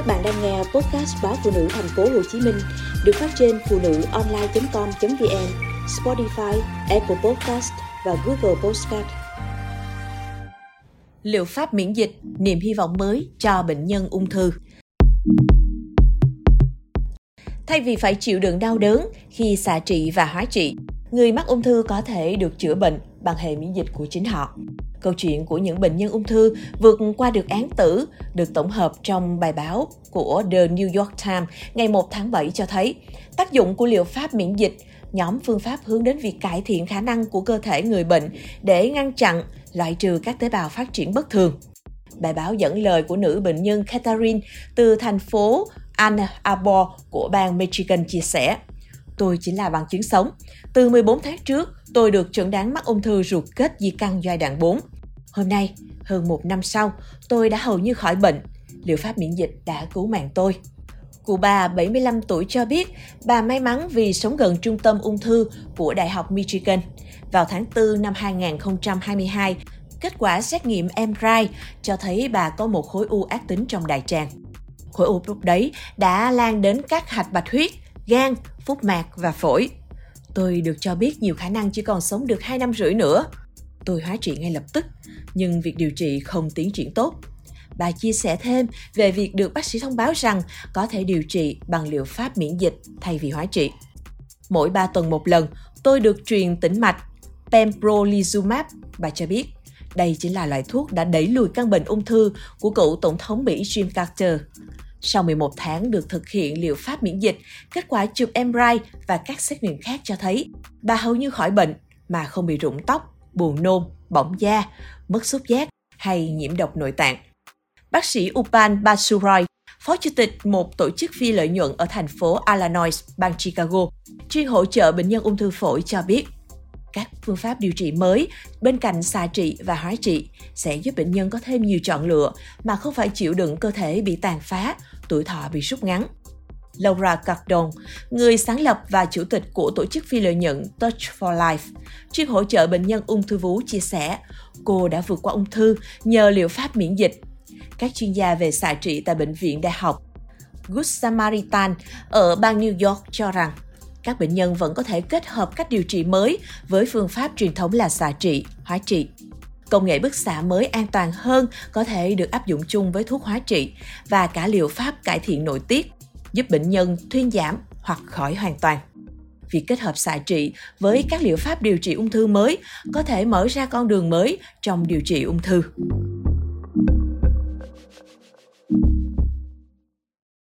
Các bạn đang nghe podcast báo phụ nữ thành phố Hồ Chí Minh được phát trên phụ nữ online.com.vn, Spotify, Apple Podcast và Google Podcast. Liệu pháp miễn dịch, niềm hy vọng mới cho bệnh nhân ung thư. Thay vì phải chịu đựng đau đớn khi xạ trị và hóa trị, người mắc ung thư có thể được chữa bệnh bằng hệ miễn dịch của chính họ. Câu chuyện của những bệnh nhân ung thư vượt qua được án tử được tổng hợp trong bài báo của The New York Times ngày 1 tháng 7 cho thấy tác dụng của liệu pháp miễn dịch, nhóm phương pháp hướng đến việc cải thiện khả năng của cơ thể người bệnh để ngăn chặn, loại trừ các tế bào phát triển bất thường. Bài báo dẫn lời của nữ bệnh nhân Catherine từ thành phố Ann Arbor của bang Michigan chia sẻ, "Tôi chính là bằng chứng sống. Từ 14 tháng trước, tôi được chẩn đoán mắc ung thư ruột kết di căn giai đoạn 4. Hôm nay, hơn 1 năm sau, tôi đã hầu như khỏi bệnh. Liệu pháp miễn dịch đã cứu mạng tôi." Cụ bà 75 tuổi cho biết bà may mắn vì sống gần trung tâm ung thư của Đại học Michigan. Vào tháng 4 năm 2022, kết quả xét nghiệm MRI cho thấy bà có một khối u ác tính trong đại tràng. Khối u lúc đấy đã lan đến các hạch bạch huyết, gan, phúc mạc và phổi. "Tôi được cho biết nhiều khả năng chỉ còn sống được 2 năm rưỡi nữa. Tôi hóa trị ngay lập tức, nhưng việc điều trị không tiến triển tốt." Bà chia sẻ thêm về việc được bác sĩ thông báo rằng có thể điều trị bằng liệu pháp miễn dịch thay vì hóa trị. "Mỗi 3 tuần một lần, tôi được truyền tĩnh mạch Pembrolizumab", bà cho biết. Đây chính là loại thuốc đã đẩy lùi căn bệnh ung thư của cựu Tổng thống Mỹ Jimmy Carter. Sau 11 tháng được thực hiện liệu pháp miễn dịch, kết quả chụp MRI và các xét nghiệm khác cho thấy bà hầu như khỏi bệnh mà không bị rụng tóc, buồn nôn, bỏng da, mất xúc giác hay nhiễm độc nội tạng. Bác sĩ Upan Basuroy, phó chủ tịch một tổ chức phi lợi nhuận ở thành phố Illinois, bang Chicago, chuyên hỗ trợ bệnh nhân ung thư phổi cho biết, các phương pháp điều trị mới bên cạnh xạ trị và hóa trị sẽ giúp bệnh nhân có thêm nhiều chọn lựa mà không phải chịu đựng cơ thể bị tàn phá, tuổi thọ bị rút ngắn. Laura Cardone, người sáng lập và chủ tịch của tổ chức phi lợi nhuận Touch for Life, chuyên hỗ trợ bệnh nhân ung thư vú chia sẻ, cô đã vượt qua ung thư nhờ liệu pháp miễn dịch. Các chuyên gia về xạ trị tại Bệnh viện Đại học Good Samaritan ở bang New York cho rằng, các bệnh nhân vẫn có thể kết hợp cách điều trị mới với phương pháp truyền thống là xạ trị, hóa trị. Công nghệ bức xạ mới an toàn hơn có thể được áp dụng chung với thuốc hóa trị và cả liệu pháp cải thiện nội tiết, giúp bệnh nhân thuyên giảm hoặc khỏi hoàn toàn. Việc kết hợp xạ trị với các liệu pháp điều trị ung thư mới có thể mở ra con đường mới trong điều trị ung thư.